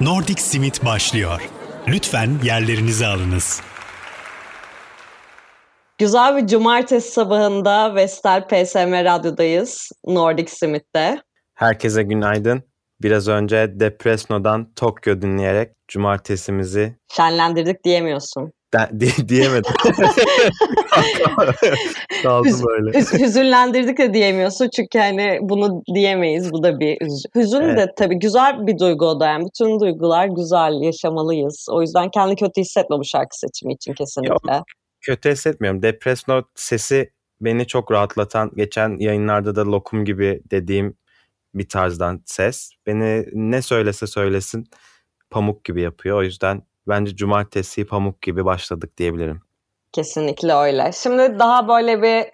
Nordic Summit başlıyor. Lütfen yerlerinizi alınız. Güzel bir cumartesi sabahında Vestel PSM Radyo'dayız, Nordic Summit'te. Herkese günaydın. Biraz önce Depresno'dan Tokyo dinleyerek cumartesimizi... Şenlendirdik diyemiyorsun. Diyemedim. Kaldı böyle. Hüzünlendirdik de diyemiyorsun çünkü hani bunu diyemeyiz. Bu da bir hüzün evet. De tabii güzel bir duygu o da yani. Bütün duygular güzel, yaşamalıyız. O yüzden kendi kötü hissetme bu şarkı seçimi için kesinlikle. Yok, kötü hissetmiyorum. Depresno sesi beni çok rahatlatan, geçen yayınlarda da lokum gibi dediğim bir tarzdan ses. Beni ne söylese söylesin pamuk gibi yapıyor. O yüzden bence cumartesi pamuk gibi başladık diyebilirim. Kesinlikle öyle. Şimdi daha böyle bir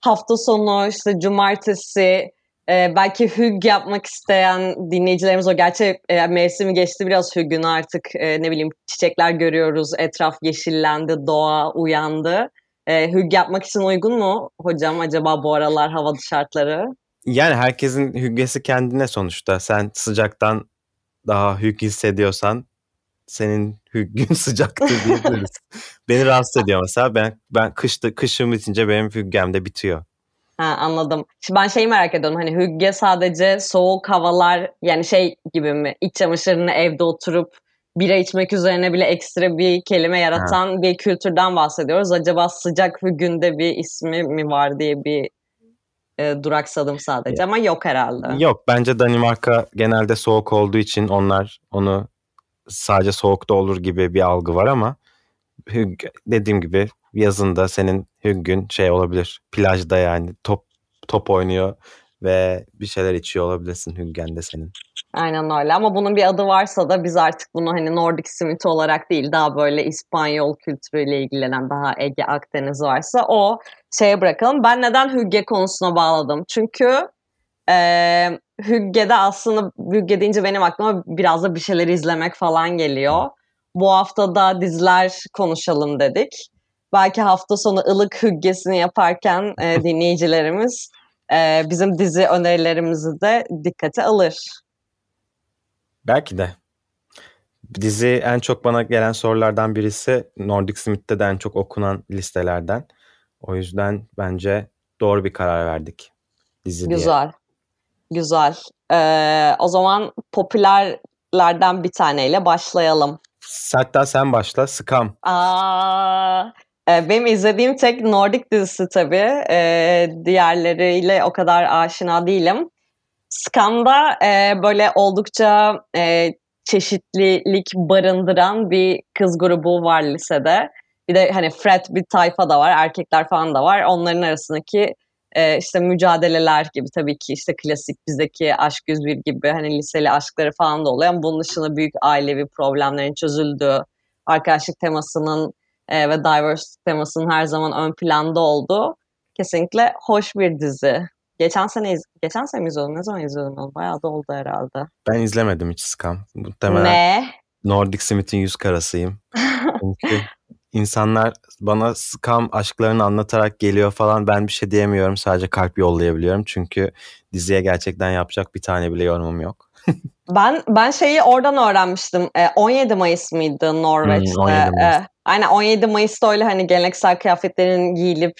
hafta sonu işte cumartesi belki hüg yapmak isteyen dinleyicilerimiz o. Gerçi mevsimi geçti biraz hügün artık ne bileyim çiçekler görüyoruz, etraf yeşillendi, doğa uyandı. Hüg yapmak için uygun mu hocam acaba bu aralar hava şartları? Yani herkesin hüggesi kendine sonuçta. Sen sıcaktan daha hüg hissediyorsan senin hüggün sıcaktır diyebiliriz. Beni rahatsız ediyor mesela. Ben kışım bitince benim hüggem de bitiyor. Ha, anladım. Şimdi ben şeyi merak ediyorum. Hani hügge sadece soğuk havalar yani şey gibi mi? İç çamaşırını evde oturup bira içmek üzerine bile ekstra bir kelime yaratan bir kültürden bahsediyoruz. Acaba sıcak hüggünde bir ismi mi var diye bir duraksadım sadece ama yok herhalde. Yok bence Danimarka genelde soğuk olduğu için onlar onu sadece soğukta olur gibi bir algı var ama dediğim gibi yazında senin hüggün şey olabilir plajda yani top oynuyor ve bir şeyler içiyor olabilirsin hüggen de senin. Aynen öyle ama bunun bir adı varsa da biz artık bunu hani Nordic Summit olarak değil daha böyle İspanyol kültürüyle ilgilenen daha Ege Akdeniz varsa o şeye bırakalım. Ben neden hügge konusuna bağladım? Çünkü hügge'de aslında hügge deyince benim aklıma biraz da bir şeyleri izlemek falan geliyor. Bu hafta da diziler konuşalım dedik. Belki hafta sonu ılık hüggesini yaparken dinleyicilerimiz bizim dizi önerilerimizi de dikkate alır. Belki de. Dizi en çok bana gelen sorulardan birisi Nordic Summit'te de en çok okunan listelerden. O yüzden bence doğru bir karar verdik dizi güzel. Diye. Güzel. O zaman popülerlerden bir taneyle başlayalım. Hatta sen başla. Skam. Benim izlediğim tek Nordic dizisi tabii. Diğerleriyle o kadar aşina değilim. Skam'da böyle oldukça çeşitlilik barındıran bir kız grubu var lisede. Bir de hani frat bir tayfa da var, erkekler falan da var. Onların arasındaki işte mücadeleler gibi tabii ki işte klasik bizdeki aşk 101 gibi hani liseli aşkları falan da oluyor. Ama bunun dışında büyük ailevi problemlerin çözüldüğü, arkadaşlık temasının ve diversity temasının her zaman ön planda olduğu kesinlikle hoş bir dizi. Geçen sene mi izliyordum? Ne zaman izliyordum onu? Bayağı da oldu herhalde. Ben izlemedim hiç Skam. Muhtemelen ne? Nordic Summit'in yüz karasıyım. Çünkü insanlar bana Skam aşklarını anlatarak geliyor falan. Ben bir şey diyemiyorum. Sadece kalp yollayabiliyorum. Çünkü diziye gerçekten yapacak bir tane bile yorumum yok. ben şeyi oradan öğrenmiştim. 17 Mayıs mıydı Norveç'te? 17 Mayıs. Aynen 17 Mayıs'ta öyle hani geleneksel kıyafetlerin giyilip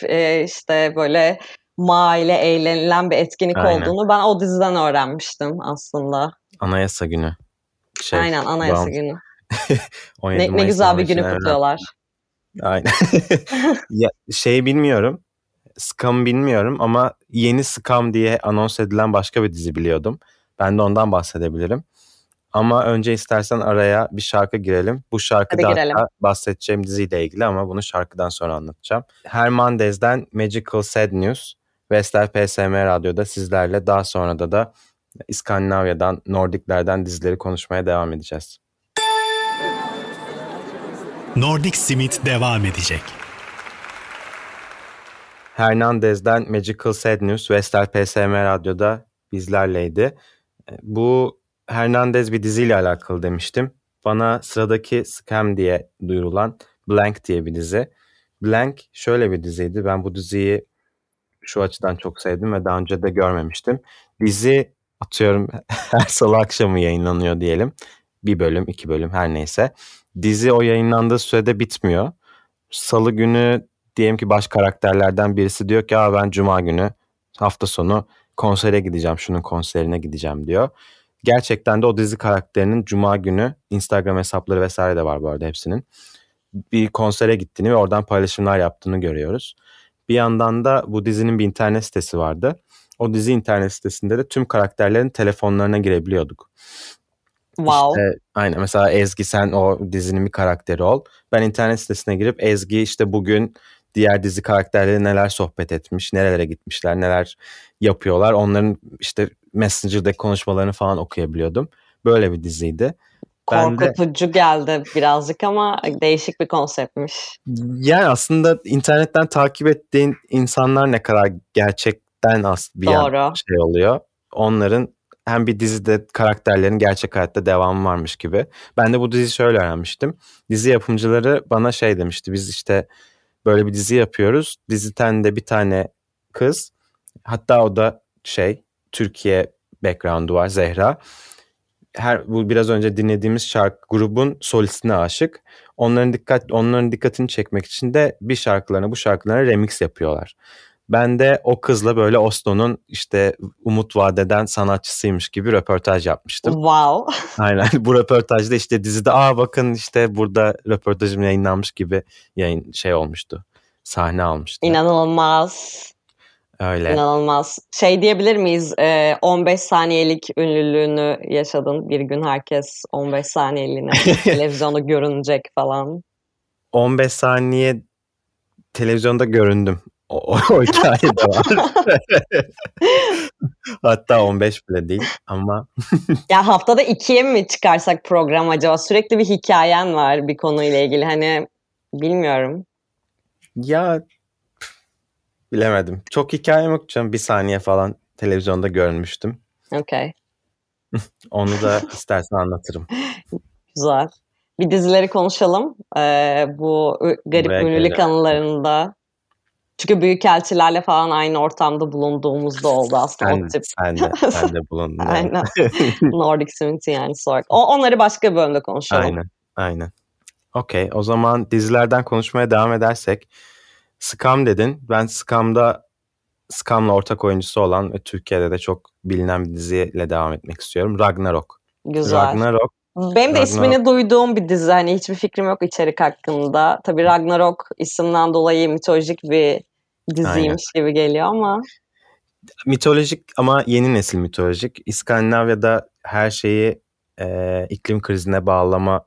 işte böyle... maile eğlenilen bir etkinlik aynen. Olduğunu ben o diziden öğrenmiştim aslında. Anayasa günü. Aynen anayasa günü. ne güzel bir günü kutluyorlar. Aynen. Bilmiyorum. Skam bilmiyorum ama yeni Skam diye anons edilen başka bir dizi biliyordum. Ben de ondan bahsedebilirim. Ama önce istersen araya bir şarkı girelim. Bu şarkıdan bahsedeceğim diziyle ilgili ama bunu şarkıdan sonra anlatacağım. Hernandez'den Magical Sad News. Vestel PSM Radyo'da sizlerle daha sonra da İskandinavya'dan, Nordiklerden dizileri konuşmaya devam edeceğiz. Nordic Summit devam edecek. Hernandez'den Magical Sad News, Vestel PSM Radyo'da bizlerleydi. Bu Hernandez bir diziyle alakalı demiştim. Bana sıradaki Skam diye duyurulan Blank diye bir dizi. Blank şöyle bir diziydi. Ben bu diziyi şu açıdan çok sevdim ve daha önce de görmemiştim. Dizi atıyorum her salı akşamı yayınlanıyor diyelim. bir bölüm, iki bölüm her neyse. Dizi o yayınlandığı sürede bitmiyor. Salı günü diyelim ki baş karakterlerden birisi diyor ki ben cuma günü hafta sonu konsere gideceğim, şunun konserine gideceğim diyor. Gerçekten de o dizi karakterinin cuma günü, Instagram hesapları vesaire de var bu arada hepsinin, bir konsere gittiğini ve oradan paylaşımlar yaptığını görüyoruz. Bir yandan da bu dizinin bir internet sitesi vardı. O dizi internet sitesinde de tüm karakterlerin telefonlarına girebiliyorduk. Wow. İşte, aynen, mesela Ezgi, sen o dizinin bir karakteri ol. Ben internet sitesine girip Ezgi işte bugün diğer dizi karakterleri neler sohbet etmiş, nerelere gitmişler, neler yapıyorlar, onların işte Messenger'daki konuşmalarını falan okuyabiliyordum. Böyle bir diziydi. Korkutucu geldi birazcık ama değişik bir konseptmiş. Yani aslında internetten takip ettiğin insanlar ne kadar gerçekten az bir şey oluyor. Onların hem bir dizide karakterlerin gerçek hayatta devamı varmış gibi. Ben de bu diziyi şöyle öğrenmiştim. Dizi yapımcıları bana şey demişti. Biz işte böyle bir dizi yapıyoruz. Diziden de bir tane kız, hatta o da Türkiye background'u var, Zehra. Bu biraz önce dinlediğimiz şarkı grubun solistine aşık. Onların dikkatini çekmek için de bu şarkılarına remix yapıyorlar. Ben de o kızla böyle Oslo'nun işte umut vadeden sanatçısıymış gibi röportaj yapmıştım. Wow. Aynen, bu röportajda işte dizide bakın işte burada röportajım yayınlanmış gibi olmuştu. Sahne almıştı. İnanılmaz. Öyle. İnanılmaz. Diyebilir miyiz? 15 saniyelik ünlülüğünü yaşadın. Bir gün herkes 15 saniyeliğine televizyonda görünecek falan. 15 saniye televizyonda göründüm. O hikaye de var. Hatta 15 bile değil ama. Ya haftada 2'ye mi çıkarsak program acaba? Sürekli bir hikayen var bir konuyla ilgili. Bilmiyorum. Ya bilemedim. Çok hikayem yok canım. Bir saniye falan televizyonda görmüştüm. Okay. Onu da istersen anlatırım. Güzel. Bir dizileri konuşalım. Bu garip ünlülük anılarında. Çünkü büyükelçilerle falan aynı ortamda bulunduğumuzda oldu aslında o tip. Sen de bulundun. Aynen. Nordic Summit yani sorak. Onları başka bir bölümde konuşalım. Aynen. Okay, o zaman dizilerden konuşmaya devam edersek. Skam dedin. Ben Skam'la ortak oyuncusu olan ve Türkiye'de de çok bilinen bir diziyle devam etmek istiyorum. Ragnarok. Güzel. Ragnarok. Benim de ismini duyduğum bir dizi. Hiçbir fikrim yok içerik hakkında. Tabii Ragnarok isimden dolayı mitolojik bir diziymiş gibi geliyor ama. Mitolojik ama yeni nesil mitolojik. İskandinavya'da her şeyi iklim krizine bağlama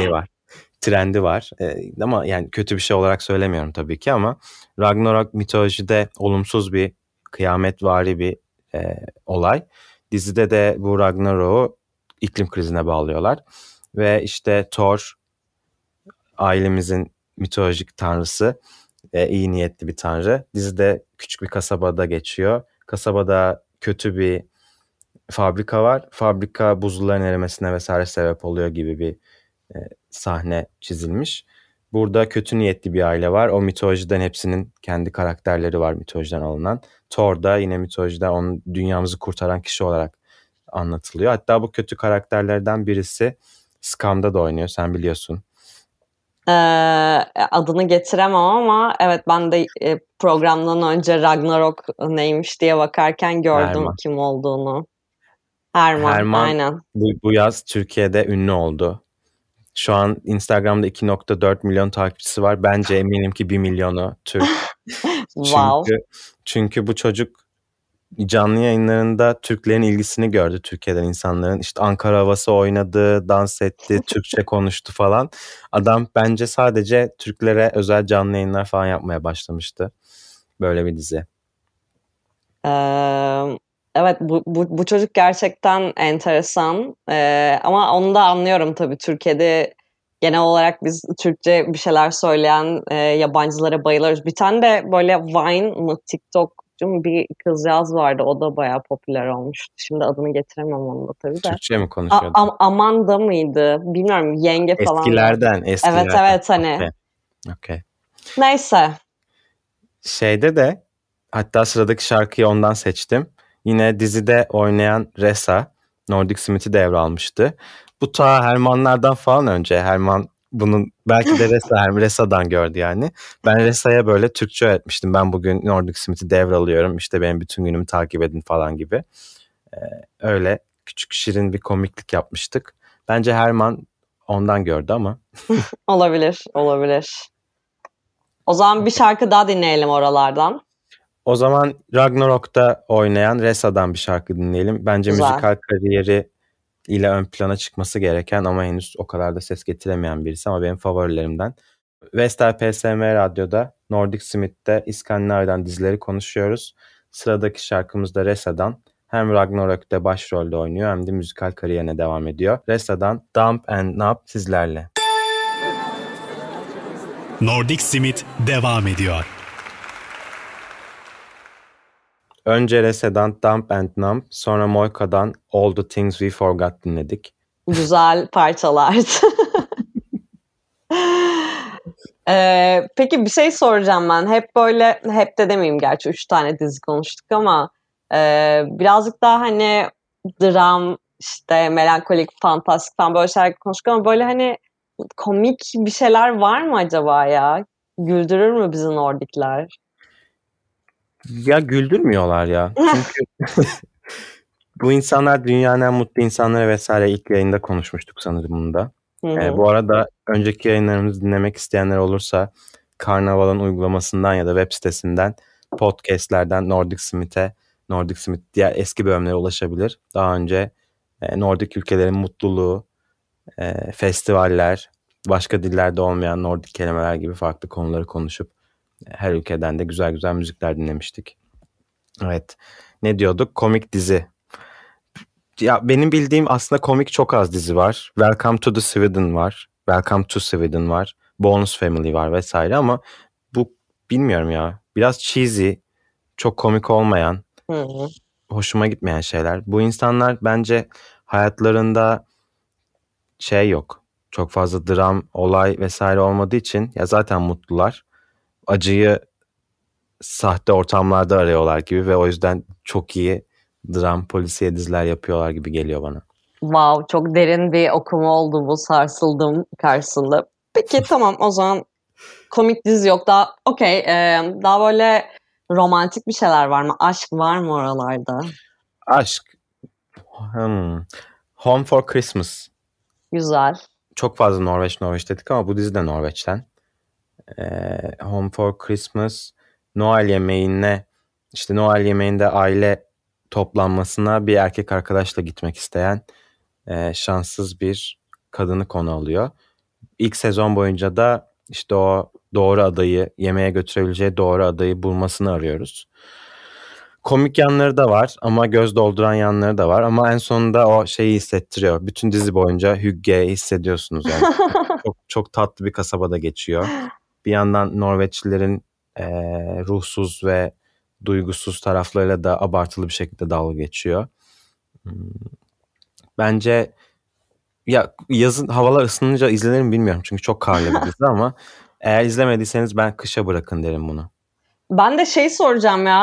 var. Trendi var. Ama yani kötü bir şey olarak söylemiyorum tabii ki ama Ragnarok mitolojide olumsuz bir kıyametvari bir olay. Dizide de bu Ragnarok'u iklim krizine bağlıyorlar. Ve işte Thor, ailemizin mitolojik tanrısı, iyi niyetli bir tanrı. Dizide küçük bir kasabada geçiyor. Kasabada kötü bir fabrika var. Fabrika buzulların erimesine vesaire sebep oluyor gibi bir sahne çizilmiş. Burada kötü niyetli bir aile var. O mitolojiden hepsinin kendi karakterleri var, mitolojiden alınan. Thor da yine mitolojiden onun dünyamızı kurtaran kişi olarak anlatılıyor. Hatta bu kötü karakterlerden birisi Skam'da da oynuyor. Sen biliyorsun. Adını getiremem ama evet, ben de programdan önce Ragnarok neymiş diye bakarken gördüm kim olduğunu. Herman aynen. Bu yaz Türkiye'de ünlü oldu. Şu an Instagram'da 2.4 milyon takipçisi var. Bence eminim ki 1 milyonu Türk. Wow. Çünkü bu çocuk canlı yayınlarında Türklerin ilgisini gördü. Türkiye'den insanların işte Ankara havası oynadı, dans etti, Türkçe konuştu falan. Adam bence sadece Türklere özel canlı yayınlar falan yapmaya başlamıştı. Böyle bir dizi. Evet, bu çocuk gerçekten enteresan ama onu da anlıyorum tabii. Türkiye'de genel olarak biz Türkçe bir şeyler söyleyen yabancılara bayılıyoruz. Bir tane de böyle Vine mı, TikTok'cu mu bir kızcağız vardı, o da bayağı popüler olmuştu. Şimdi adını getiremem onu da tabii de. Türkçe mi konuşuyordu? Amanda mıydı? Bilmiyorum, yenge falan. Eskilerden. Evet hani. Okay. Neyse. Hatta sıradaki şarkıyı ondan seçtim. Yine dizide oynayan Reza, Nordic Summit'i devralmıştı. Bu ta Hermanlardan falan önce. Herman bunun belki de Reza'dan gördü yani. Ben Reza'ya böyle Türkçe öğretmiştim. Ben bugün Nordic Summit'i devralıyorum. İşte benim bütün günümü takip edin falan gibi. Öyle küçük şirin bir komiklik yapmıştık. Bence Herman ondan gördü ama. Olabilir. O zaman bir şarkı daha dinleyelim oralardan. O zaman Ragnarok'ta oynayan Reza'dan bir şarkı dinleyelim. Bence güzel. Müzikal kariyeri ile ön plana çıkması gereken ama henüz o kadar da ses getiremeyen birisi ama benim favorilerimden. Vestel PSM Radyo'da Nordic Summit'te İskandinav'dan dizileri konuşuyoruz. Sıradaki şarkımız da Reza'dan. Hem Ragnarok'ta başrolde oynuyor hem de müzikal kariyerine devam ediyor. Reza'dan Dump and Nap sizlerle. Nordic Summit devam ediyor. Önce Reza'dan Dump and Nap, sonra Mojka'dan All the Things We Forgot dinledik. Güzel parçalardı. Peki bir şey soracağım ben. Hep de demeyeyim gerçi 3 tane dizi konuştuk ama birazcık daha hani dram, işte melankolik, fantastik falan böyle şeyler konuştuk ama böyle hani komik bir şeyler var mı acaba ya? Güldürür mü bizi Nordikler? Ya güldürmüyorlar ya. Çünkü bu insanlar dünyanın en mutlu insanları vesaire ilk yayında konuşmuştuk sanırım bunda. Bu arada önceki yayınlarımızı dinlemek isteyenler olursa Karnaval'ın uygulamasından ya da web sitesinden podcastlerden Nordic Summit'e diğer eski bölümlere ulaşabilir. Daha önce Nordik ülkelerin mutluluğu, festivaller, başka dillerde olmayan Nordik kelimeler gibi farklı konuları konuşup her ülkeden de güzel güzel müzikler dinlemiştik. Evet. Ne diyorduk? Komik dizi. Ya benim bildiğim aslında komik çok az dizi var. Welcome to Sweden var. Bonus Family var vesaire ama bu bilmiyorum ya. Biraz cheesy, çok komik olmayan, hoşuma gitmeyen şeyler. Bu insanlar bence hayatlarında şey yok. Çok fazla dram, olay vesaire olmadığı için ya zaten mutlular. Acıyı sahte ortamlarda arıyorlar gibi ve o yüzden çok iyi dram, polisiye diziler yapıyorlar gibi geliyor bana. Wow, çok derin bir okuma oldu bu, sarsıldım karşısında. Peki tamam, o zaman komik dizi yok daha okey, daha böyle romantik bir şeyler var mı? Aşk var mı oralarda? Aşk. Home for Christmas. Güzel. Çok fazla Norveç dedik ama bu dizi de Norveç'ten. Home for Christmas, Noel yemeğinde aile toplanmasına bir erkek arkadaşla gitmek isteyen şanssız bir kadını konu alıyor. İlk sezon boyunca da işte o doğru adayı, yemeğe götürebileceği doğru adayı bulmasını arıyoruz. Komik yanları da var ama göz dolduran yanları da var ama en sonunda o şeyi hissettiriyor. Bütün dizi boyunca hygge hissediyorsunuz yani. Çok, çok tatlı bir kasabada geçiyor. Bir yandan Norveçlilerin ruhsuz ve duygusuz taraflarıyla da abartılı bir şekilde dalga geçiyor. Bence ya yazın havalar ısınınca izlenir mi bilmiyorum çünkü çok karlı bir dizi ama eğer izlemediyseniz ben kışa bırakın derim bunu. Ben de şey soracağım ya,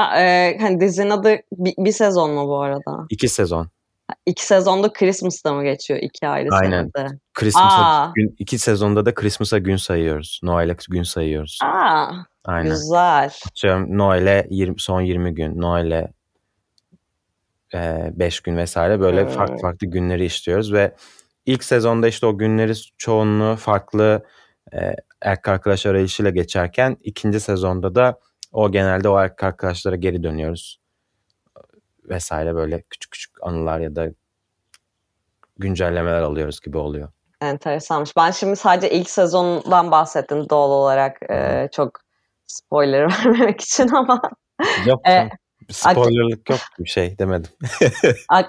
hani dizinin adı bir sezon mu bu arada? 2 sezon. 2 sezonda Christmas'ta mı geçiyor? 2 ayrı senede. Aynen. Christmas'a 2 sezonda da Christmas'a gün sayıyoruz. Noel'e gün sayıyoruz. Aa. Aynen. Güzel. Noel'e son 20 gün, Noel'e 5 gün vesaire böyle farklı günleri işliyoruz ve ilk sezonda işte o günleri çoğunluğu farklı erkek arkadaş arayışıyla geçerken ikinci sezonda da o genelde o erkek arkadaşlara geri dönüyoruz. Vesaire böyle küçük küçük anılar ya da güncellemeler alıyoruz gibi oluyor. Enteresanmış. Ben şimdi sadece ilk sezondan bahsettim doğal olarak. Çok spoiler vermemek için ama. Yok. Spoilerlık yok bir şey demedim.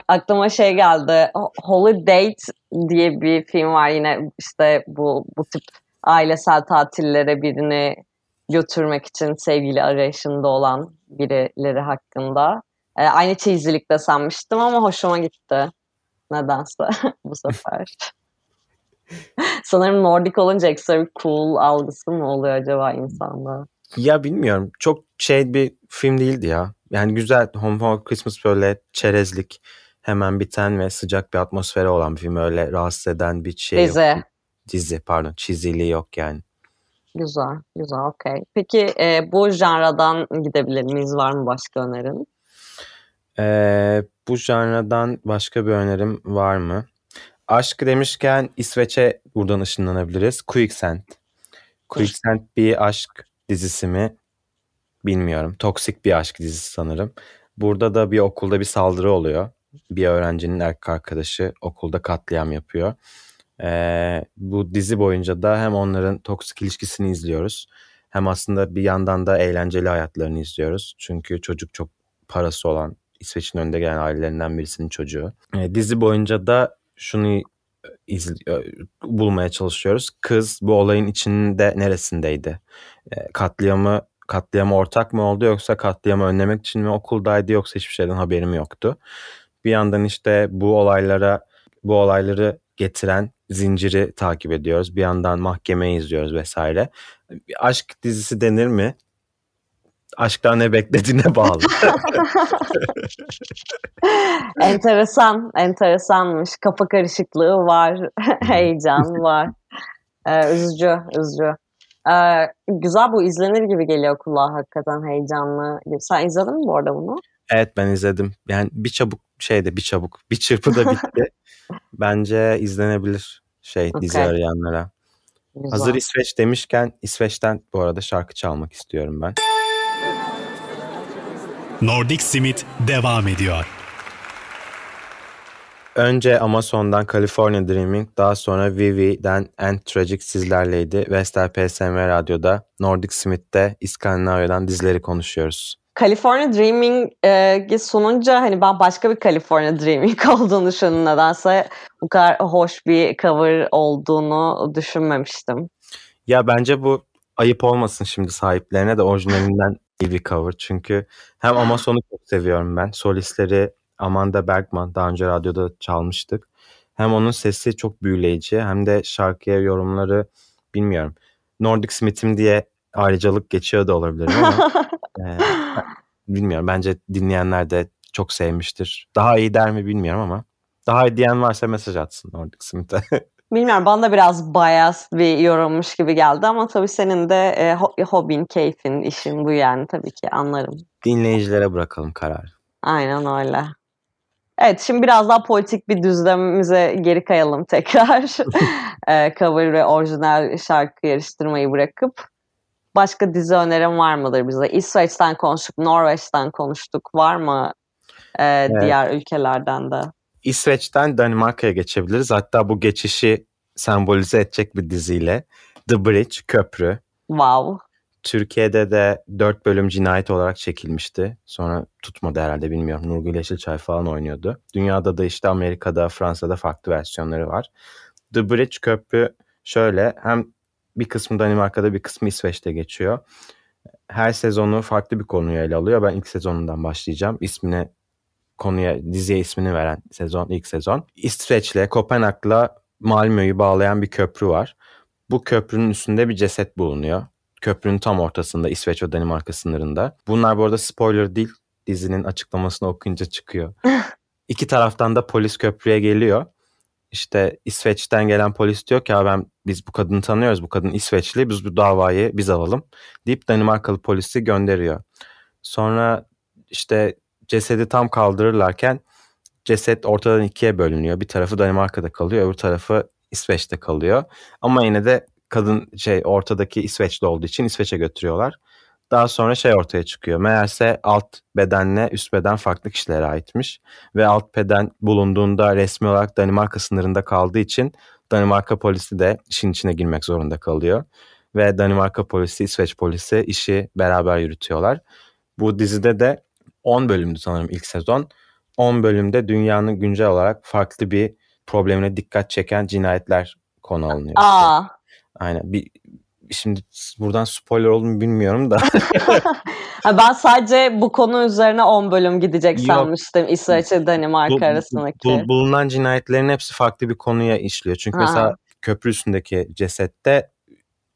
Aklıma şey geldi. Holy Date diye bir film var yine işte bu tip ailesel tatillere birini götürmek için sevgili arayışında olan birileri hakkında. Aynı çizgilikte sanmıştım ama hoşuma gitti. Nedense bu sefer. Sanırım Nordik olunca ekstra bir cool algısı mı oluyor acaba insanda? Ya bilmiyorum. Çok şey bir film değildi ya. Yani güzel. Home for Christmas böyle çerezlik. hemen biten ve sıcak bir atmosferi olan bir film. Öyle rahatsız eden bir şey dizi. Yok. Dizi, çiziliği yok yani. Güzel, okey. Peki bu janradan gidebilir miyiz? Var mı başka önerin? Bu janradan başka bir önerim var mı? Aşk demişken İsveç'e buradan ışınlanabiliriz. Quicksand. Quicksand bir aşk dizisi mi? Bilmiyorum. Toksik bir aşk dizisi sanırım. Burada da bir okulda bir saldırı oluyor. Bir öğrencinin erkek arkadaşı okulda katliam yapıyor. Bu dizi boyunca da hem onların toksik ilişkisini izliyoruz. Hem aslında bir yandan da eğlenceli hayatlarını izliyoruz. Çünkü çocuk çok parası olan, İsveç'in önde gelen ailelerinden birisinin çocuğu. Dizi boyunca da şunu bulmaya çalışıyoruz. Kız bu olayın içinde neresindeydi? Katliama ortak mı oldu, yoksa katliamı önlemek için mi okuldaydı, yoksa hiçbir şeyden haberim yoktu. Bir yandan işte bu olayları getiren zinciri takip ediyoruz. Bir yandan mahkemeyi izliyoruz vesaire. Aşk dizisi denir mi? Aşktan ne beklediğine bağlı. Enteresanmış. Kafa karışıklığı var. Heyecan var. Üzücü. Güzel, bu izlenir gibi geliyor kulağa, hakikaten heyecanlı. Sen izledin mi bu arada bunu? Evet, ben izledim. Yani bir çırpıda bitti. Bence izlenebilir okay. Dizi arayanlara. Güzel. Hazır İsveç demişken İsveç'ten bu arada şarkı çalmak istiyorum ben. Nordic Summit devam ediyor. Önce Amason'dan California Dreaming, daha sonra Vivi'den End Tragic sizlerleydi. Vestel PSM Radyo'da, Nordic Summit'te İskandinavya'dan dizileri konuşuyoruz. California Dreaming'i sununca hani ben başka bir California Dreaming olduğunu düşündüm. Nedense bu kadar hoş bir cover olduğunu düşünmemiştim. Ya bence bu ayıp olmasın şimdi sahiplerine de, orijinalinden iyi bir cover. Çünkü hem Amason'u çok seviyorum ben. Solistleri Amanda Bergman, daha önce radyoda çalmıştık. Hem onun sesi çok büyüleyici, hem de şarkıya yorumları bilmiyorum. Nordic Smith'im diye ayrıcalık geçiyor da olabilir ama bilmiyorum. Bence dinleyenler de çok sevmiştir. Daha iyi der mi bilmiyorum ama daha iyi diyen varsa mesaj atsın Nordic Smith'e. Bilmiyorum, bana da biraz bias bir yorummuş gibi geldi ama tabii senin de hobin, keyfin, işin bu yani, tabii ki anlarım. Dinleyicilere bırakalım kararı. Aynen öyle. Evet, şimdi biraz daha politik bir düzlemimize geri kayalım tekrar. Cover ve orijinal şarkı yarıştırmayı bırakıp. Başka dizi önerim var mıdır bize? İsveç'ten konuştuk, Norveç'ten konuştuk. Var mı evet. Diğer ülkelerden de? İsveç'ten Danimarka'ya geçebiliriz. Hatta bu geçişi sembolize edecek bir diziyle. The Bridge, Köprü. Wow. Türkiye'de de 4 bölüm cinayet olarak çekilmişti. Sonra tutmadı herhalde, bilmiyorum. Nurgül Yeşilçay falan oynuyordu. Dünyada da işte Amerika'da, Fransa'da farklı versiyonları var. The Bridge, Köprü şöyle, hem bir kısmı Danimarka'da, bir kısmı İsveç'te geçiyor. Her sezonu farklı bir konuyu ele alıyor. Ben ilk sezonundan başlayacağım. Diziye ismini veren sezon ilk sezon. İsveç'le, Kopenhag'la Malmö'yü bağlayan bir köprü var. Bu köprünün üstünde bir ceset bulunuyor. Köprünün tam ortasında, İsveç ve Danimarka sınırında. Bunlar bu arada spoiler değil. Dizinin açıklamasını okuyunca çıkıyor. İki taraftan da polis köprüye geliyor. İşte İsveç'ten gelen polis diyor ki, biz bu kadını tanıyoruz, bu kadın İsveçli, biz bu davayı biz alalım deyip Danimarkalı polisi gönderiyor. Sonra işte cesedi tam kaldırırlarken ceset ortadan ikiye bölünüyor. Bir tarafı Danimarka'da kalıyor, öbür tarafı İsveç'te kalıyor. Ama yine de kadın ortadaki İsveçli olduğu için İsveç'e götürüyorlar. Daha sonra ortaya çıkıyor. Meğerse alt bedenle üst beden farklı kişilere aitmiş. Ve alt beden bulunduğunda resmi olarak Danimarka sınırında kaldığı için Danimarka polisi de işin içine girmek zorunda kalıyor. Ve Danimarka polisi, İsveç polisi işi beraber yürütüyorlar. Bu dizide de 10 bölümdü sanırım ilk sezon. 10 bölümde dünyanın güncel olarak farklı bir problemine dikkat çeken cinayetler konu alınıyor. Aa. Aynen. Şimdi buradan spoiler olur mu bilmiyorum da. Ben sadece bu konu üzerine 10 bölüm gidecek sanmıştım. İsveç'e Danimarka arasındaki. Bulunan cinayetlerin hepsi farklı bir konuya işliyor. Çünkü mesela köprü üstündeki cesette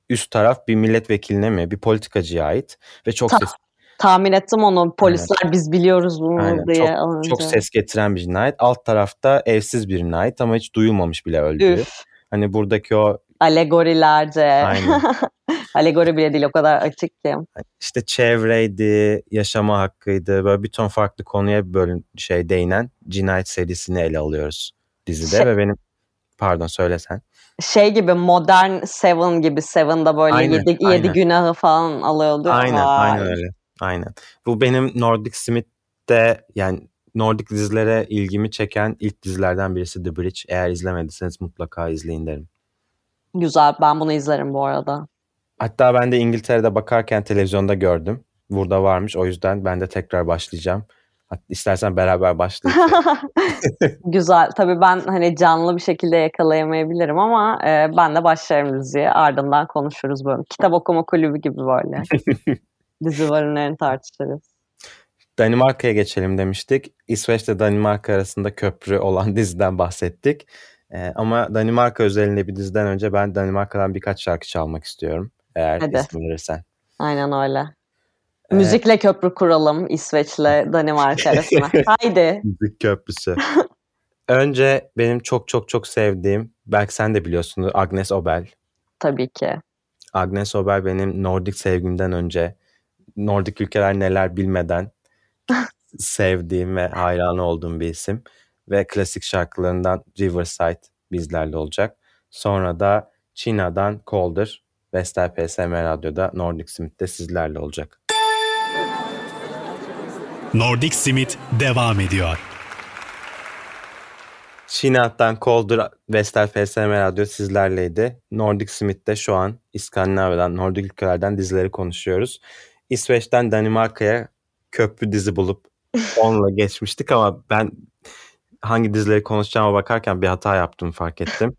üst taraf bir milletvekiline mi, bir politikacıya ait ve çok tahmin ettim onu. Polisler evet. Biz biliyoruz bunu aynen. Diye. Çok ses getiren bir cinayet. Alt tarafta evsiz bir cinayet ama hiç duyulmamış bile öldüğü. Hani buradaki o... Alegorilerce. Aynen. Alegori bile değil, o kadar açık ki. İşte çevreydi, yaşama hakkıydı. Böyle bir ton farklı konuya değinen cinayet serisini ele alıyoruz dizide. Ve benim... Pardon söylesen. Gibi modern Seven gibi. Seven'da böyle aynen, yedi günahı falan alıyordu. Aynen öyle. Aynen. Bu benim Nordic Summit'te yani Nordic dizilere ilgimi çeken ilk dizilerden birisi The Bridge. Eğer izlemediyseniz mutlaka izleyin derim. Güzel, ben bunu izlerim bu arada. Hatta ben de İngiltere'de bakarken televizyonda gördüm. Burada varmış, o yüzden ben de tekrar başlayacağım. İstersen beraber başlayalım. Güzel. Tabii ben hani canlı bir şekilde yakalayamayabilirim ama ben de başlarım diziye. Ardından konuşuruz böyle. Kitap okuma kulübü gibi böyle. Dizi varınlarını tartışırız. Danimarka'ya geçelim demiştik. İsveç ile Danimarka arasında köprü olan diziden bahsettik. Ama Danimarka özelinde bir diziden önce ben Danimarka'dan birkaç şarkı çalmak istiyorum. Eğer izin verirsen. Aynen öyle. Müzikle köprü kuralım İsveç'le Danimarka arasına. Haydi. Müzik köprüsü. Önce benim çok çok çok sevdiğim, belki sen de biliyorsunuz, Agnes Obel. Tabii ki. Agnes Obel benim Nordik sevgimden önce, Nordik ülkeler neler bilmeden sevdiğim ve hayran olduğum bir isim. Ve klasik şarkılarından Riverside bizlerle olacak. Sonra da Çina'dan Colder, Vestel PSM Radyo'da Nordic Summit'te sizlerle olacak. Nordic Summit devam ediyor. Şinat'tan Koldur, Vestel PSM Radyo sizlerleydi. Nordic Summit'te şu an İskandinavya'dan, Nordic ülkelerden dizileri konuşuyoruz. İsveç'ten Danimarka'ya köprü dizi bulup onunla geçmiştik ama ben hangi dizileri konuşacağıma bakarken bir hata yaptığımı fark ettim.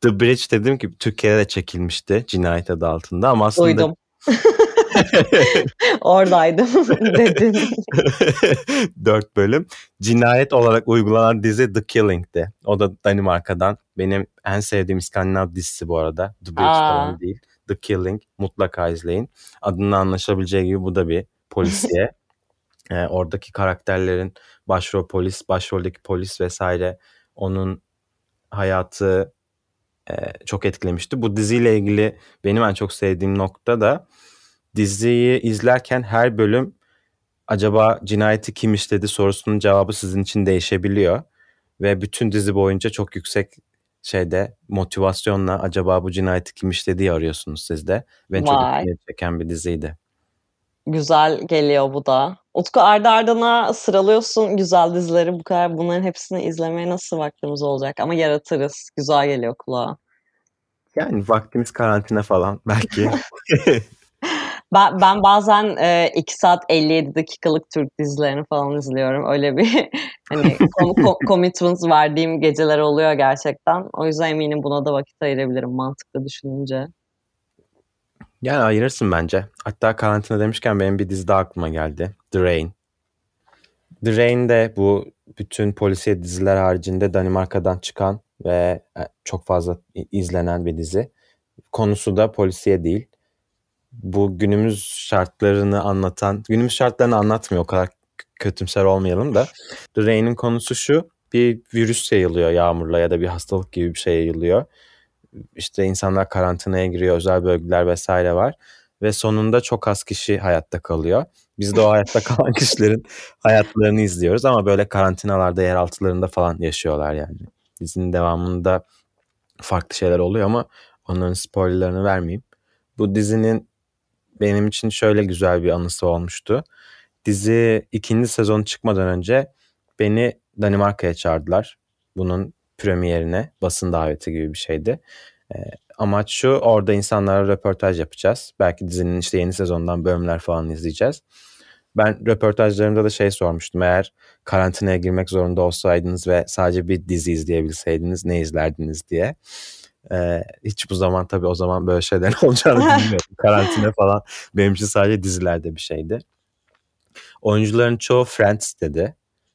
The Bridge dedim ki Türkiye'de de çekilmişti cinayet adı altında ama aslında... Duydum. Oradaydım dedin. 4 bölüm. Cinayet olarak uygulanan dizi The Killing'ti. O da Danimarka'dan. Benim en sevdiğim İskandinav dizisi bu arada. The Bridge falan değil. The Killing. Mutlaka izleyin. Adından anlaşılabileceği gibi bu da bir polisiye. Oradaki karakterlerin başroldeki polis vesaire onun hayatı çok etkilemişti. Bu diziyle ilgili benim en çok sevdiğim nokta da diziyi izlerken her bölüm acaba cinayeti kim işledi sorusunun cevabı sizin için değişebiliyor. Ve bütün dizi boyunca çok yüksek motivasyonla acaba bu cinayeti kim işlediği arıyorsunuz siz de. Beni çok ilgi çeken bir diziydi. Güzel geliyor bu da. Utku, ardı ardına sıralıyorsun güzel dizileri. Bu kadar bunların hepsini izlemeye nasıl vaktimiz olacak? Ama yaratırız. Güzel geliyor kulağa. Yani vaktimiz karantina falan belki. Ben bazen 2 saat 57 dakikalık Türk dizilerini falan izliyorum. Öyle bir hani commitments verdiğim geceler oluyor gerçekten. O yüzden eminim buna da vakit ayırabilirim mantıklı düşününce. Yani ayırırsın bence. Hatta karantina demişken benim bir dizi daha aklıma geldi. The Rain. The Rain de bu bütün polisiye diziler haricinde Danimarka'dan çıkan ve çok fazla izlenen bir dizi. Konusu da polisiye değil. Bu günümüz şartlarını anlatmıyor, o kadar kötümser olmayalım da. The Rain'in konusu şu, bir virüs yayılıyor yağmurla ya da bir hastalık gibi bir şey yayılıyor. İşte insanlar karantinaya giriyor, özel bölgeler vesaire var. Ve sonunda çok az kişi hayatta kalıyor. Biz de o hayatta kalan kişilerin hayatlarını izliyoruz ama böyle karantinalarda, yeraltılarında falan yaşıyorlar yani. Dizinin devamında farklı şeyler oluyor ama onların spoilerlarını vermeyeyim. Bu dizinin benim için şöyle güzel bir anısı olmuştu. Dizi 2. sezonu çıkmadan önce beni Danimarka'ya çağırdılar. Bunun premierine, basın daveti gibi bir şeydi. Amaç şu, orada insanlara röportaj yapacağız. Belki dizinin işte yeni sezondan bölümler falan izleyeceğiz. Ben röportajlarımda da sormuştum. Eğer karantinaya girmek zorunda olsaydınız ve sadece bir dizi izleyebilseydiniz ne izlerdiniz diye. Hiç bu zaman tabii o zaman böyle şeyler olacağını bilmiyorum. Karantina falan benim için sadece dizilerde bir şeydi. Oyuncuların çoğu Friends dedi.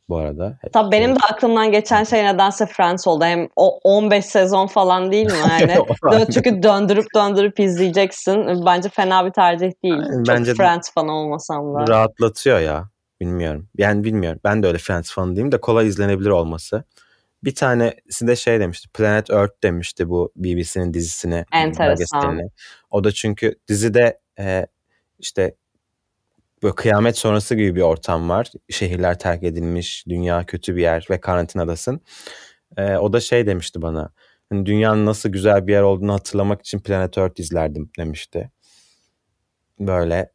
bu arada. Tabii benim de aklımdan geçen şey nedense Friends oldu. Hem o 15 sezon falan değil mi? Yani çünkü döndürüp izleyeceksin. Bence fena bir tercih değil. Bence çok Friends falan olmasam da. Rahatlatıyor ya. Bilmiyorum. Yani bilmiyorum. Ben de öyle Friends fanı diyeyim de kolay izlenebilir olması. Bir tanesi de şey demişti. Planet Earth demişti bu BBC'nin dizisine. Enteresan. O da çünkü dizide işte böyle kıyamet sonrası gibi bir ortam var. Şehirler terk edilmiş, dünya kötü bir yer ve karantinadasın. O da şey demişti bana. Hani dünyanın nasıl güzel bir yer olduğunu hatırlamak için Planet Earth izlerdim demişti. Böyle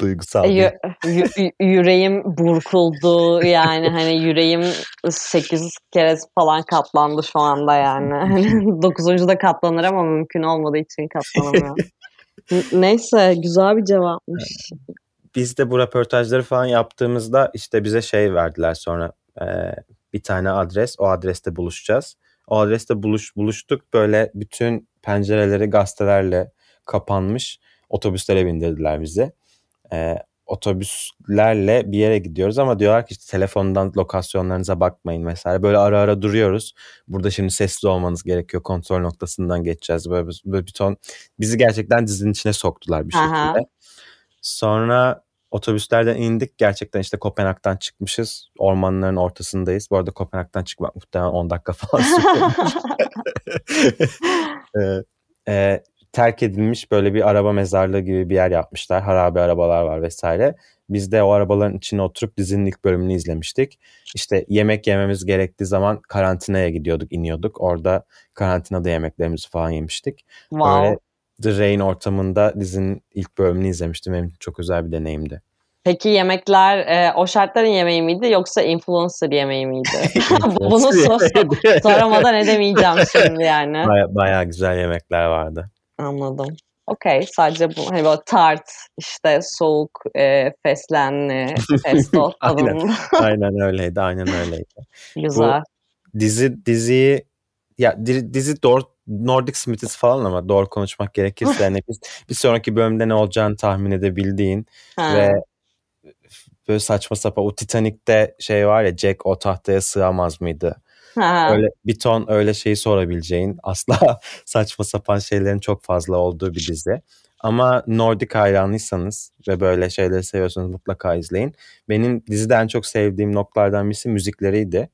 duygusal. Yüreğim burkuldu yani, hani yüreğim 8 kere falan katlandı şu anda yani. 9. da katlanır ama mümkün olmadığı için katlanamıyor. Neyse, güzel bir cevapmış. Biz de bu röportajları falan yaptığımızda işte bize şey verdiler sonra, bir tane adres, o adreste buluşacağız. O adreste buluştuk, böyle bütün pencereleri gazetelerle kapanmış otobüslere bindirdiler bizi. Otobüslerle bir yere gidiyoruz ama diyorlar ki işte telefondan lokasyonlarınıza bakmayın vesaire. Böyle ara ara duruyoruz. Burada şimdi sessiz olmanız gerekiyor. Kontrol noktasından geçeceğiz. Böyle bir ton. Bizi gerçekten dizinin içine soktular bir şekilde. Aha. Sonra otobüslerden indik. Gerçekten işte Kopenhag'dan çıkmışız. Ormanların ortasındayız. Bu arada Kopenhag'dan çıkmak muhtemelen 10 dakika falan sürüyormuş. Terk edilmiş böyle bir araba mezarlığı gibi bir yer yapmışlar. Harabe arabalar var vesaire. Biz de o arabaların içine oturup dizinin ilk bölümünü izlemiştik. İşte yemek yememiz gerektiği zaman karantinaya gidiyorduk, iniyorduk. Orada karantinada yemeklerimizi falan yemiştik. Wow. Böyle The Rain ortamında dizinin ilk bölümünü izlemiştim. Benim çok özel bir deneyimdi. Peki yemekler o şartların yemeği miydi yoksa influencer yemeği miydi? Bunu soramadan edemeyeceğim şimdi yani. Bayağı güzel yemekler vardı. Anladım. Okey. Sadece bu hani böyle tart, işte soğuk, feslenli, pesto tadında. Aynen öyleydi. Aynen öyleydi. Güzel. Bu diziyi ya dizi Nordic Summit falan ama doğru konuşmak gerekirse yani biz bir sonraki bölümde ne olacağını tahmin edebildiğin ve böyle saçma sapan o Titanic'te şey var ya, Jack o tahtaya sığamaz mıydı? Öyle bir ton öyle şeyi sorabileceğin, asla saçma sapan şeylerin çok fazla olduğu bir dizi. Ama Nordic hayranlıysanız ve böyle şeyleri seviyorsanız mutlaka izleyin. Benim diziden çok sevdiğim noktalardan birisi müzikleriydi.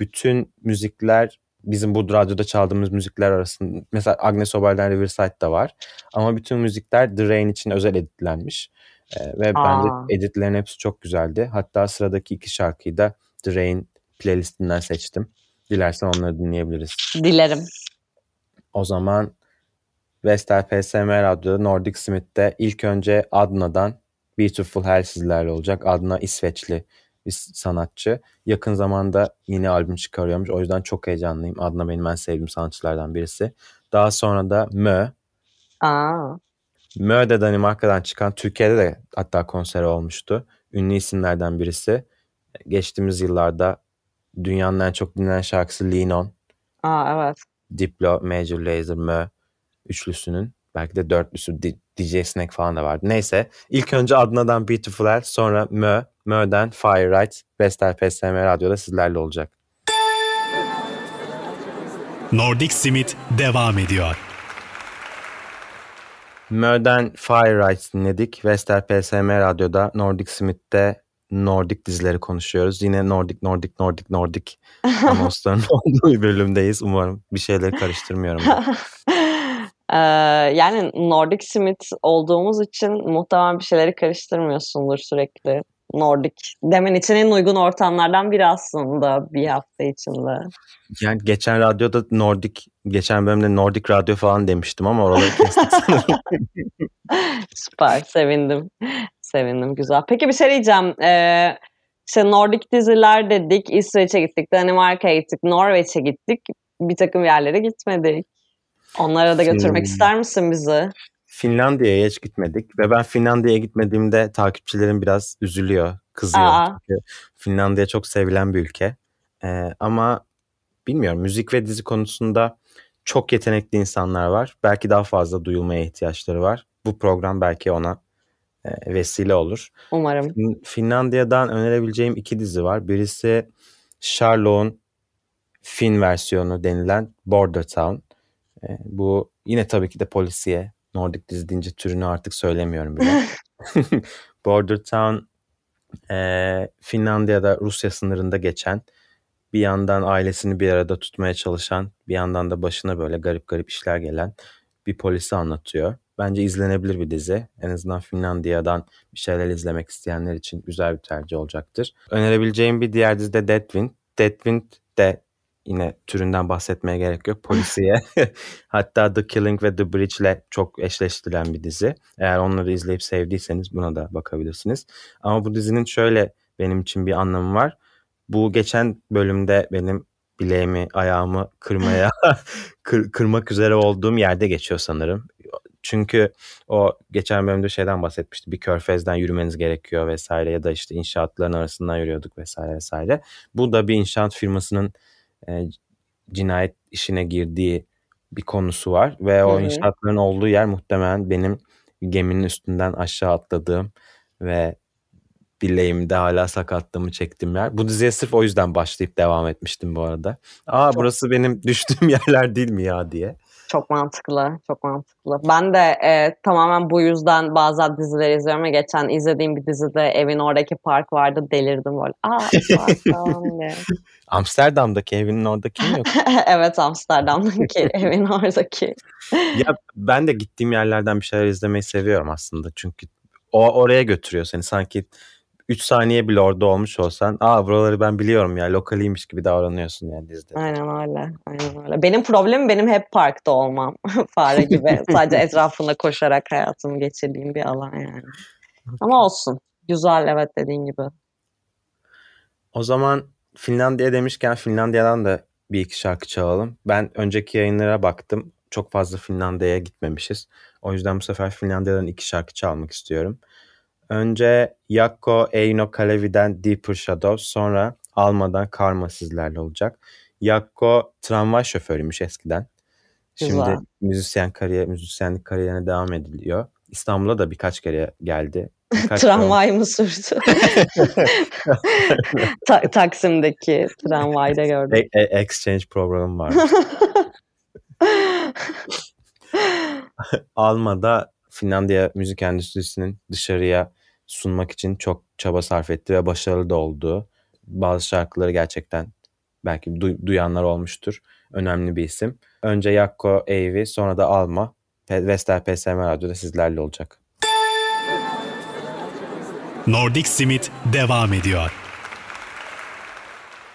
Bütün müzikler bizim bu radyoda çaldığımız müzikler arasında, mesela Agnes Obel'den Riverside'da var. Ama bütün müzikler The Rain için özel editlenmiş. Ve bence editlerin hepsi çok güzeldi. Hatta sıradaki 2 şarkıyı da The Rain playlistinden seçtim. Dilersen onları dinleyebiliriz. Dilerim. O zaman Vestel PSM Radyo Nordic Smith'te ilk önce Adna'dan Beautiful Hell sizlerle olacak. Adna İsveçli bir sanatçı. Yakın zamanda yeni albüm çıkarıyormuş. O yüzden çok heyecanlıyım. Adna benim en sevdiğim sanatçılardan birisi. Daha sonra da Mö. Mö de Danimarka'dan çıkan, Türkiye'de de hatta konseri olmuştu. Ünlü isimlerden birisi. Geçtiğimiz yıllarda dünyanın en çok dinlenen şarkısı Lean On. Evet. Diplo, Major Lazer, Mö üçlüsünün. Belki de dörtlüsü DJ Snake falan da vardı. Neyse. İlk önce Adna'dan Beautiful Hell, sonra Mö, Mö'den Fire Rides. Vestel PSM Radyo'da sizlerle olacak. Nordic Summit devam ediyor. Mö'den Fire Rides dinledik. Vestel PSM Radyo'da Nordic Summit'te Nordic dizileri konuşuyoruz. Yine Nordic anonsların olduğu bir bölümdeyiz. Umarım bir şeyleri karıştırmıyorum. Yani Nordic Summit olduğumuz için muhtemelen bir şeyleri karıştırmıyorsundur sürekli. Nordic demen için en uygun ortamlardan biri aslında bir hafta içinde. Yani geçen radyoda geçen bölümde Nordic Radyo falan demiştim ama oraları kestik sanırım. Süper, sevindim. Sevindim, güzel. Peki bir şey diyeceğim. İşte Nordic diziler dedik, İsveç'e gittik, Danimarka'ya gittik, Norveç'e gittik. Bir takım yerlere gitmedik. Onlara da götürmek ister misin bizi? Finlandiya'ya hiç gitmedik ve ben Finlandiya'ya gitmediğimde takipçilerim biraz üzülüyor, kızıyor. Çünkü Finlandiya çok sevilen bir ülke. Ama bilmiyorum, müzik ve dizi konusunda çok yetenekli insanlar var. Belki daha fazla duyulmaya ihtiyaçları var. Bu program belki ona vesile olur. Umarım. Finlandiya'dan önerebileceğim iki dizi var. Birisi Sherlock'un Fin versiyonu denilen Border Town. Bu yine tabii ki de polisiye. Nordic dizi deyince türünü artık söylemiyorum bile. Border Town Finlandiya'da Rusya sınırında geçen, bir yandan ailesini bir arada tutmaya çalışan, bir yandan da başına böyle garip garip işler gelen bir polisi anlatıyor. Bence izlenebilir bir dizi. En azından Finlandiya'dan bir şeyler izlemek isteyenler için güzel bir tercih olacaktır. Önerebileceğim bir diğer dizi de Deadwind. Deadwind de yine türünden bahsetmeye gerek yok. Polisiye. Hatta The Killing ve The Bridge ile çok eşleştirilen bir dizi. Eğer onları izleyip sevdiyseniz buna da bakabilirsiniz. Ama bu dizinin şöyle benim için bir anlamı var. Bu geçen bölümde benim bileğimi, ayağımı kırmaya kırmak üzere olduğum yerde geçiyor sanırım. Çünkü o geçen bölümde şeyden bahsetmişti. Bir körfezden yürümeniz gerekiyor vesaire, ya da işte inşaatların arasından yürüyorduk vesaire vesaire. Bu da bir inşaat firmasının cinayet işine girdiği bir konusu var. Ve o inşaatların olduğu yer muhtemelen benim geminin üstünden aşağı atladığım ve bileğimde hala sakatlığımı çektiğim yer. Bu diziye sırf o yüzden başlayıp devam etmiştim bu arada. Burası benim düştüğüm yerler değil mi ya diye. Çok mantıklı, çok mantıklı. Ben de tamamen bu yüzden bazen dizileri izliyorum ve geçen izlediğim bir dizide evin oradaki park vardı, delirdim böyle. Amsterdam'daki evinin oradaki mi yok? Evet, Amsterdam'daki evin oradaki. Ya ben de gittiğim yerlerden bir şeyler izlemeyi seviyorum aslında. Çünkü o oraya götürüyor seni, sanki 3 saniye bile orada olmuş olsan, buraları ben biliyorum ya, lokaliymiş gibi davranıyorsun yani dizide. Aynen öyle. Benim problemim benim hep parkta olmam. Fare gibi sadece etrafında koşarak hayatımı geçirdiğim bir alan yani. Ama olsun. Güzel, evet, dediğin gibi. O zaman Finlandiya demişken Finlandiya'dan da bir iki şarkı çalalım. Ben önceki yayınlara baktım. Çok fazla Finlandiya'ya gitmemişiz. O yüzden bu sefer Finlandiya'dan iki şarkı çalmak istiyorum. Önce Jaakko Eino Kalevi'den Deeper Shadows, sonra Alma'dan Karma sizlerle olacak. Jaakko tramvay şoförüymüş eskiden. Şimdi güzel. Müzisyenlik kariyerine devam ediliyor. İstanbul'a da birkaç kere geldi. Tramvay mı sürdü? Taksim'deki tramvayda gördüm. Exchange programı var. Alma'da Finlandiya müzik endüstrisinin dışarıya sunmak için çok çaba sarf etti ve başarılı da oldu. Bazı şarkıları gerçekten belki duyanlar olmuştur. Önemli bir isim. Önce Jaakko Eino, sonra da Alma. Vestel PSM Radyo'da sizlerle olacak. Nordic Summit devam ediyor.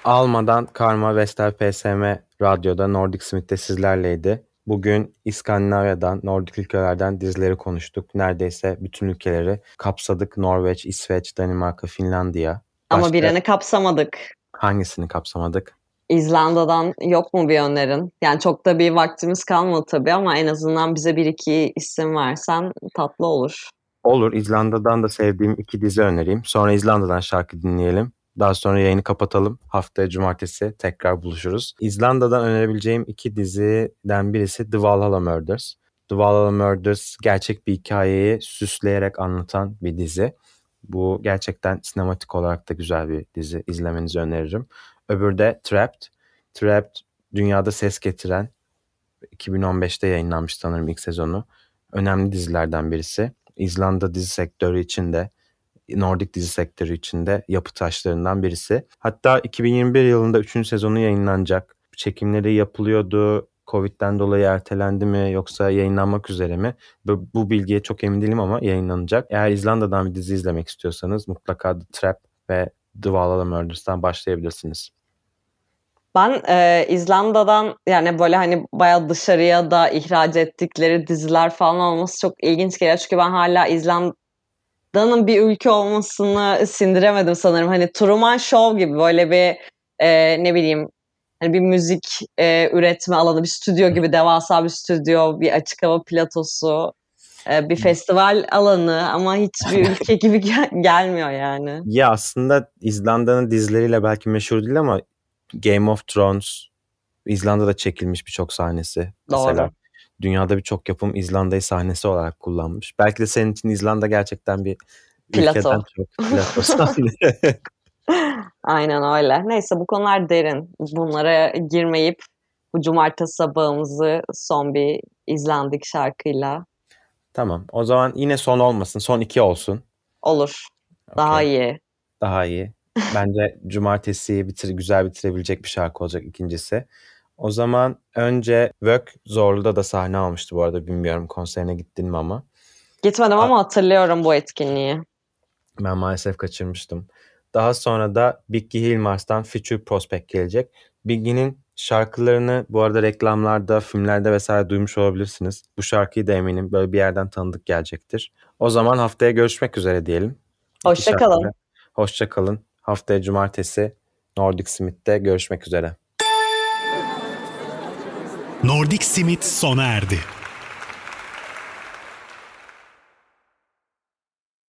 Alma'dan Karma, Vestel PSM Radyo'da Nordic Summit'te sizlerleydi. Bugün İskandinavya'dan, Nordik ülkelerden dizileri konuştuk. Neredeyse bütün ülkeleri kapsadık. Norveç, İsveç, Danimarka, Finlandiya. Ama birini kapsamadık. Hangisini kapsamadık? İzlanda'dan yok mu bir önerin? Yani çok da bir vaktimiz kalmadı tabii ama en azından bize bir iki isim versen tatlı olur. Olur. İzlanda'dan da sevdiğim iki dizi önereyim. Sonra İzlanda'dan şarkı dinleyelim. Daha sonra yayını kapatalım. Haftaya cumartesi tekrar buluşuruz. İzlanda'dan önerebileceğim iki diziden birisi The Valhalla Murders. The Valhalla Murders gerçek bir hikayeyi süsleyerek anlatan bir dizi. Bu gerçekten sinematik olarak da güzel bir dizi. İzlemenizi öneririm. Öbürü de Trapped. Trapped dünyada ses getiren, 2015'te yayınlanmış sanırım ilk sezonu. Önemli dizilerden birisi. İzlanda dizi sektörü içinde, Nordik dizi sektörü içinde yapı taşlarından birisi. Hatta 2021 yılında 3. sezonu yayınlanacak. Çekimleri yapılıyordu. Covid'den dolayı ertelendi mi yoksa yayınlanmak üzere mi? Bu bilgiye çok emin değilim ama yayınlanacak. Eğer İzlanda'dan bir dizi izlemek istiyorsanız mutlaka The Trap ve The Valhalla Murders'tan başlayabilirsiniz. Ben İzlanda'dan, yani böyle hani bayağı dışarıya da ihraç ettikleri diziler falan olması çok ilginç geliyor. Çünkü ben hala İzlanda'nın bir ülke olmasını sindiremedim sanırım. Hani Truman Show gibi böyle bir ne bileyim hani bir müzik üretme alanı, bir stüdyo gibi, devasa bir stüdyo, bir açık hava platosu, bir festival alanı ama hiçbir ülke gibi gelmiyor yani. Ya aslında İzlanda'nın dizileriyle belki meşhur değil ama Game of Thrones İzlanda'da çekilmiş birçok sahnesi. Doğru. Mesela. dünyada birçok yapım İzlanda'yı sahnesi olarak kullanmış. Belki de senin için İzlanda gerçekten bir ülkeden çok plato sahne. Aynen öyle. Neyse, bu konular derin. Bunlara girmeyip bu cumartesi sabahımızı son bir İzlandik şarkıyla. Tamam. O zaman yine son olmasın. Son 2 olsun. Olur. Okay. Daha iyi. Daha iyi. Bence cumartesiyi güzel bitirebilecek bir şarkı olacak ikincisi. O zaman önce Vök Zorlu'da da sahne almıştı bu arada. Bilmiyorum konserine gittin mi ama. Gitmedim ama hatırlıyorum bu etkinliği. Ben maalesef kaçırmıştım. Daha sonra da Biggie Hilmars'tan Future Prospect gelecek. Biggie'nin şarkılarını bu arada reklamlarda, filmlerde vesaire duymuş olabilirsiniz. Bu şarkıyı da eminim böyle bir yerden tanıdık gelecektir. O zaman haftaya görüşmek üzere diyelim. Hoşçakalın. Hoşçakalın. Haftaya cumartesi Nordic Summit'te görüşmek üzere. Nordic Summit sona erdi.